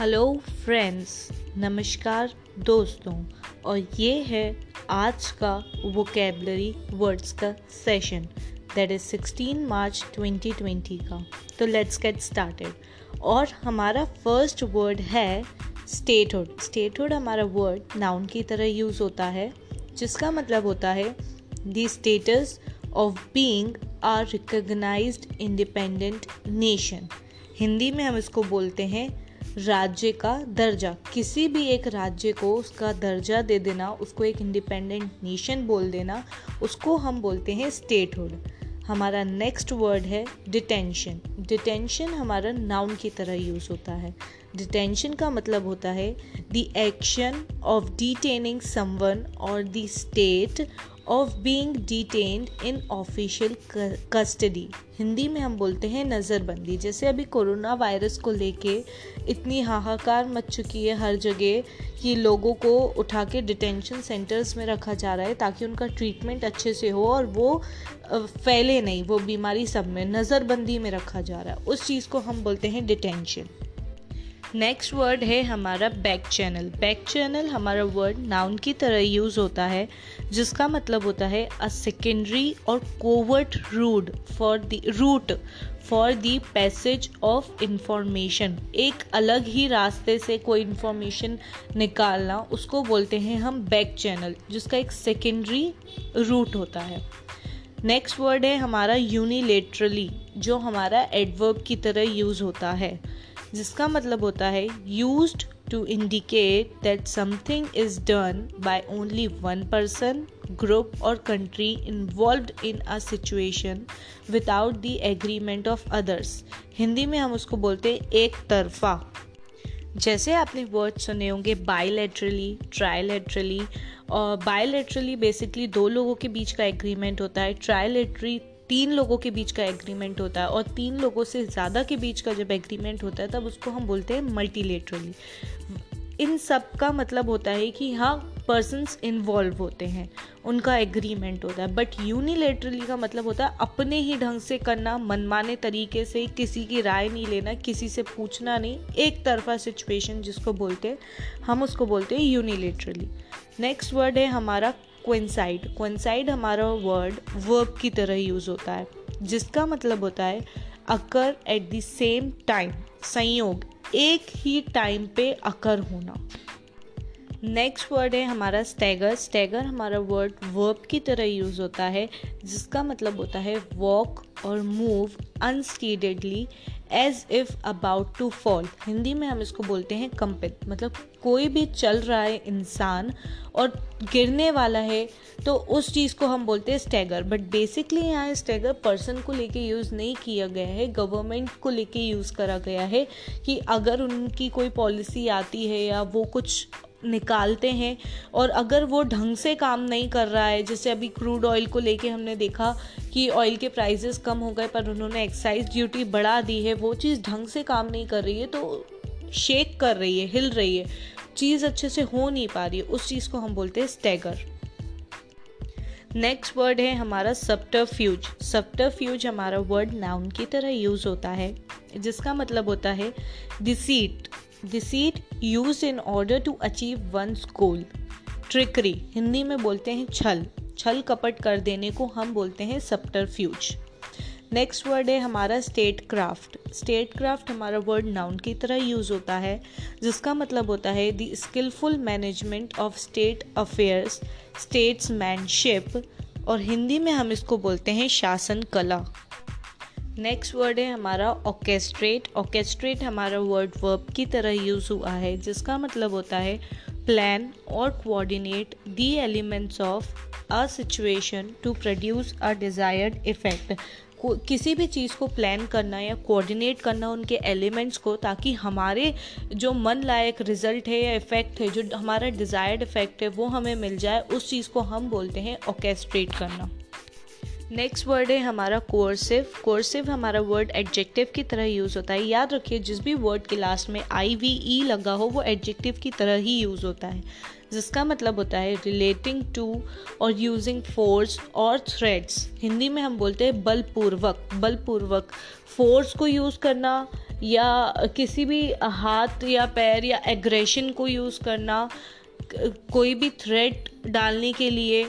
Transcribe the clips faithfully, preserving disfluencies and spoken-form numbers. Hello friends, नमस्कार दोस्तों। और ये है आज का वोकैबलरी वर्ड्स का सेशन दैट इज़ सोलह मार्च ट्वेंटी ट्वेंटी का। तो लेट्स गेट स्टार्टेड। और हमारा फर्स्ट वर्ड है स्टेटहुड। स्टेटहुड हमारा वर्ड नाउन की तरह यूज़ होता है, जिसका मतलब होता है the status of being a recognised independent nation. Hindi में हम इसको बोलते हैं राज्य का दर्जा। किसी भी एक राज्य को उसका दर्जा दे देना, उसको एक इंडिपेंडेंट नेशन बोल देना, उसको हम बोलते हैं स्टेटहुड। हमारा नेक्स्ट वर्ड है डिटेंशन। डिटेंशन हमारा नाउन की तरह यूज़ होता है। डिटेंशन का मतलब होता है the action of detaining someone और the state of being detained in official custody. Hindi में हम बोलते हैं नज़रबंदी। जैसे अभी कोरोना वायरस को लेके इतनी हाहाकार मच चुकी है हर जगह कि लोगों को उठा के डिटेंशन सेंटर्स में रखा जा रहा है ताकि उनका ट्रीटमेंट अच्छे से हो और वो फैले नहीं, वो बीमारी सब में नज़रबंदी में रखा जा रहा है। उस चीज़ को हम बोलते हैं डिटेंशन। नेक्स्ट वर्ड है हमारा बैक चैनल। बैक चैनल हमारा वर्ड नाउन की तरह यूज़ होता है, जिसका मतलब होता है a secondary or covert route for the route for the passage of information. एक अलग ही रास्ते से कोई इन्फॉर्मेशन निकालना, उसको बोलते हैं हम बैक चैनल, जिसका एक सेकेंडरी रूट होता है। नेक्स्ट वर्ड है हमारा यूनिलेटरली, जो हमारा एडवर्ब की तरह यूज़ होता है, जिसका मतलब होता है used to indicate that something is done by only one person, group or country involved in a situation without the agreement of others. Hindi में हम उसको बोलते हैं एक तरफा। जैसे आपने वर्ड सुने होंगे बायलैटरली, ट्रायलैटरली। और बायलैटरली बेसिकली दो लोगों के बीच का एग्रीमेंट होता है, ट्रायलैटरली तीन लोगों के बीच का एग्रीमेंट होता है, और तीन लोगों से ज़्यादा के बीच का जब एग्रीमेंट होता है तब उसको हम बोलते हैं मल्टीलेटरली। इन सब का मतलब होता है कि हाँ, पर्सन्स इन्वॉल्व होते हैं, उनका एग्रीमेंट होता है। बट यूनिलेटरली का मतलब होता है अपने ही ढंग से करना, मनमाने तरीके से, किसी की राय नहीं लेना, किसी से पूछना नहीं, एक तरफा सिचुएशन जिसको बोलते हैं हम, उसको बोलते हैं यूनिलेटरली। नेक्स्ट वर्ड है हमारा कोइंसाइड। कोइंसाइड हमारा वर्ड वर्ब की तरह यूज़ होता है, जिसका मतलब होता है occur at the same time, संयोग, एक ही टाइम पे अकर होना। नेक्स्ट वर्ड है हमारा स्टैगर। स्टैगर हमारा वर्ड वर्ब की तरह यूज़ होता है, जिसका मतलब होता है walk or move unsteadily as if about to fall. Hindi में हम इसको बोलते हैं कंपित। मतलब कोई भी चल रहा है इंसान और गिरने वाला है, तो उस चीज़ को हम बोलते हैं स्टैगर। बट बेसिकली यहाँ स्टैगर पर्सन को लेके यूज़ नहीं किया गया है, गवर्नमेंट को लेके यूज़ करा गया है कि अगर उनकी कोई पॉलिसी आती है या वो कुछ निकालते हैं और अगर वो ढंग से काम नहीं कर रहा है, जैसे अभी क्रूड ऑयल को लेके हमने देखा कि ऑयल के प्राइसेस कम हो गए पर उन्होंने एक्साइज ड्यूटी बढ़ा दी है, वो चीज़ ढंग से काम नहीं कर रही है, तो शेक कर रही है, हिल रही है, चीज़ अच्छे से हो नहीं पा रही है, उस चीज़ को हम बोलते हैं स्टैगर। नेक्स्ट वर्ड है हमारा सब्टरफ्यूज। सब्टरफ्यूज हमारा वर्ड नाउन की तरह यूज़ होता है, जिसका मतलब होता है deceit. Deceit used in order to achieve one's goal. Trickery Hindi में बोलते हैं छल। छल कपट कर देने को हम बोलते हैं subterfuge। नेक्स्ट वर्ड है हमारा स्टेट क्राफ्ट। स्टेट क्राफ्ट हमारा वर्ड नाउन की तरह यूज़ होता है, जिसका मतलब होता है the skilful management of state affairs, statesmanship, और हिंदी में हम इसको बोलते हैं शासन कला। नेक्स्ट वर्ड है हमारा ऑर्केस्ट्रेट। ऑर्केस्ट्रेट हमारा वर्ड वर्ब की तरह यूज़ हुआ है, जिसका मतलब होता है plan or coordinate the elements of a situation to produce a desired effect. किसी भी चीज़ को प्लान करना या कोऑर्डिनेट करना उनके एलिमेंट्स को, ताकि हमारे जो मन लायक रिजल्ट है या इफ़ेक्ट है, जो हमारा डिज़ायर्ड इफ़ेक्ट है, वो हमें मिल जाए, उस चीज़ को हम बोलते हैं ऑर्केस्ट्रेट करना। नेक्स्ट वर्ड है हमारा कोर्सिव। कोर्सिव हमारा वर्ड एडजेक्टिव की तरह यूज़ होता है। याद रखिए जिस भी वर्ड के लास्ट में आई वी ई लगा हो वो एडजेक्टिव की तरह ही यूज़ होता है, जिसका मतलब होता है relating to or using force or threats. Hindi में हम बोलते हैं बलपूर्वक। बलपूर्वक फोर्स को यूज़ करना या किसी भी हाथ या पैर या एग्रेशन को यूज़ करना, कोई भी थ्रेड डालने के लिए,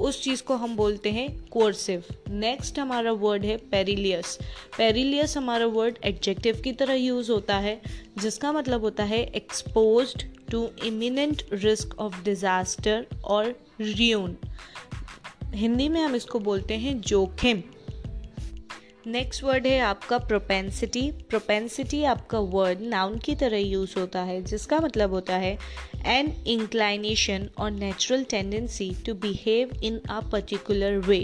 उस चीज़ को हम बोलते हैं कोर्सिव। नेक्स्ट हमारा वर्ड है पेरिलियस। पेरिलियस हमारा वर्ड एडजेक्टिव की तरह यूज़ होता है, जिसका मतलब होता है exposed to imminent risk of disaster और रियून। हिंदी में हम इसको बोलते हैं जोखिम। नेक्स्ट वर्ड है आपका प्रोपेंसिटी। प्रोपेंसिटी आपका वर्ड नाउन की तरह यूज़ होता है, जिसका मतलब होता है एन इंक्लाइनेशन और natural tendency to behave in a particular way.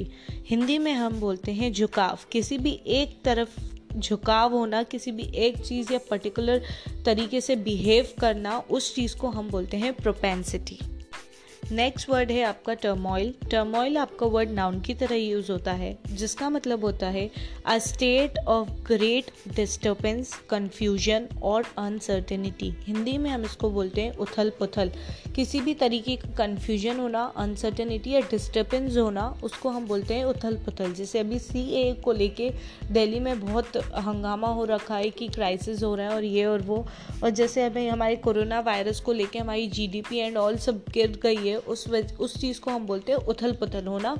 Hindi में हम बोलते हैं झुकाव। किसी भी एक तरफ झुकाव होना, किसी भी एक चीज़ या पर्टिकुलर तरीके से बिहेव करना, उस चीज़ को हम बोलते हैं प्रोपेंसिटी। नेक्स्ट वर्ड है आपका टर्मोइल। टर्मोइल आपका वर्ड नाउन की तरह यूज़ होता है, जिसका मतलब होता है a state of great disturbance, confusion और अनसर्टेनिटी। हिंदी में हम इसको बोलते हैं उथल पुथल। किसी भी तरीके का कन्फ्यूजन होना, अनसर्टेनिटी या डिस्टर्बेंस होना, उसको हम बोलते हैं उथल पुथल। जैसे अभी सी ए को लेके दिल्ली में बहुत हंगामा हो रखा है कि क्राइसिस हो रहा है और ये और वो, और जैसे अभी हमारे कोरोना वायरस को लेके हमारी G D P and all सब गिर गई है, उस उस चीज़ को हम बोलते हैं उथल पुथल होना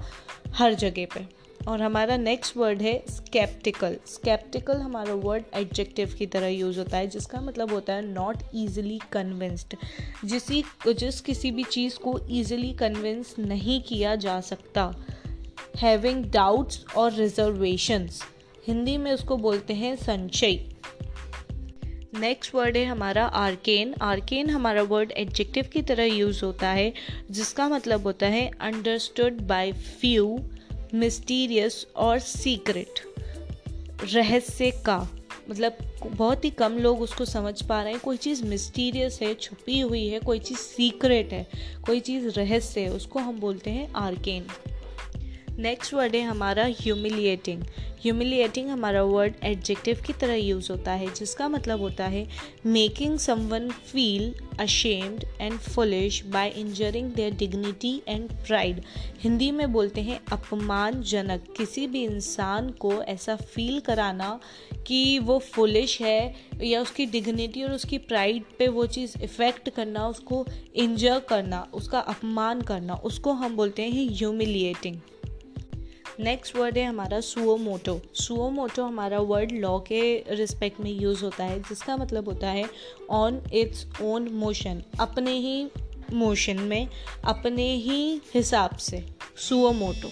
हर जगह पे। और हमारा नेक्स्ट वर्ड है स्केप्टिकल। स्केप्टिकल हमारा वर्ड एडजेक्टिव की तरह यूज़ होता है, जिसका मतलब होता है नॉट ईजिली कन्विंस्ड। जिसी जिस किसी भी चीज़ को ईजिली कन्विंस नहीं किया जा सकता। हैविंग डाउट्स और रिजर्वेशंस। हिंदी में उसको बोलते हैं संशय। नेक्स्ट वर्ड है हमारा आर्केन। आर्केन हमारा वर्ड एडजेक्टिव की तरह यूज़ होता है, जिसका मतलब होता है अंडरस्टूड बाय फ्यू, मिस्टीरियस और सीक्रेट। रहस्य का मतलब बहुत ही कम लोग उसको समझ पा रहे हैं। कोई चीज़ मिस्टीरियस है, छुपी हुई है, कोई चीज़ सीक्रेट है, कोई चीज़ रहस्य है, उसको हम बोलते हैं आर्केन। नेक्स्ट वर्ड है हमारा ह्यूमिलिएटिंग। ह्यूमिलिएटिंग हमारा वर्ड एडजेक्टिव की तरह यूज़ होता है, जिसका मतलब होता है making someone feel ashamed and foolish by injuring their dignity and pride. Hindi में बोलते हैं अपमानजनक। किसी भी इंसान को ऐसा फील कराना कि वो फुलिश है या उसकी डिग्निटी और उसकी प्राइड पे वो चीज़ इफ़ेक्ट करना, उसको इंजर करना, उसका अपमान करना, उसको हम बोलते हैं ह्यूमिलिएटिंग। नेक्स्ट वर्ड है हमारा सुओमोटो। सुओमोटो हमारा वर्ड लॉ के रिस्पेक्ट में यूज़ होता है, जिसका मतलब होता है ऑन इट्स ओन मोशन, अपने ही मोशन में, अपने ही हिसाब से, सुओमोटो।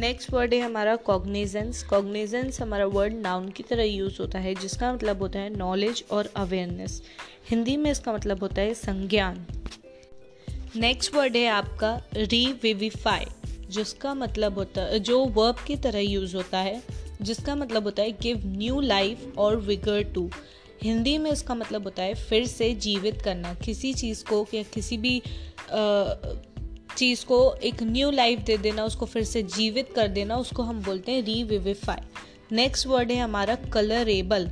नेक्स्ट वर्ड है हमारा कॉग्निजेंस। कॉग्निजेंस हमारा वर्ड नाउन की तरह यूज़ होता है, जिसका मतलब होता है नॉलेज और अवेयरनेस। हिंदी में इसका मतलब होता है संज्ञान। नेक्स्ट वर्ड है आपका रिविविफाई, जिसका मतलब होता है, जो वर्ब की तरह यूज़ होता है, जिसका मतलब होता है गिव न्यू लाइफ और विगर टू। हिंदी में इसका मतलब होता है फिर से जीवित करना, किसी चीज़ को या किसी भी चीज़ को एक न्यू लाइफ दे देना, उसको फिर से जीवित कर देना, उसको हम बोलते हैं रीविविफाई। नेक्स्ट वर्ड है हमारा कलरेबल।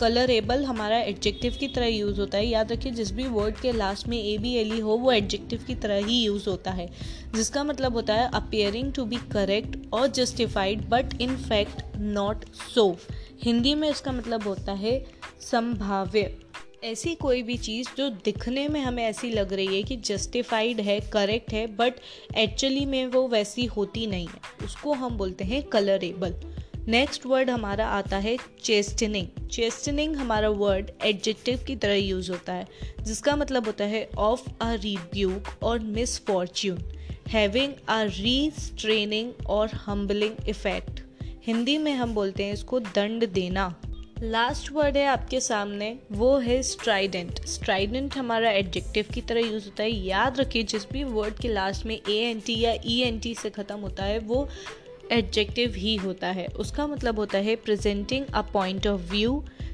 कलरेबल हमारा एडजेक्टिव की तरह यूज़ होता है। याद रखिए जिस भी वर्ड के लास्ट में ए बी एल ई हो वो एडजेक्टिव की तरह ही यूज़ होता है, जिसका मतलब होता है अपीयरिंग टू बी करेक्ट और justified but in fact not so. Hindi में इसका मतलब होता है संभाव्य, ऐसी कोई भी चीज़ जो दिखने में हमें ऐसी लग रही है कि जस्टिफाइड है, करेक्ट है, बट एक्चुअली में वो वैसी होती नहीं है, उसको हम बोलते हैं कलरेबल। नेक्स्ट वर्ड हमारा आता है चेस्टनिंग। चेस्टनिंग हमारा वर्ड एडजेक्टिव की तरह यूज़ होता है, जिसका मतलब होता है ऑफ अ रिब्यूक और मिसफॉर्च्यून, हैविंग अ रीस्ट्रेनिंग और हम्बलिंग इफेक्ट। हिंदी में हम बोलते हैं इसको दंड देना। लास्ट वर्ड है आपके सामने, वो है स्ट्राइडेंट। स्ट्राइडेंट हमारा एडजेक्टिव की तरह यूज़ होता है। याद रखिए जिस भी वर्ड के लास्ट में ए एन टी या ई एन टी से ख़त्म होता है वो एडजेक्टिव ही होता है। उसका मतलब होता है presenting a point of view,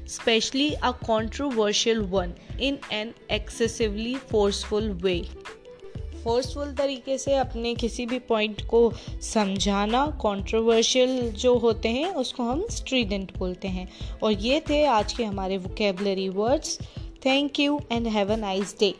specially a controversial one, in an excessively forceful way. Forceful तरीके से अपने किसी भी पॉइंट को समझाना, कंट्रोवर्शियल जो होते हैं उसको हम स्ट्रीडेंट बोलते हैं। और ये थे आज के हमारे vocabulary words. Thank you and have a nice day.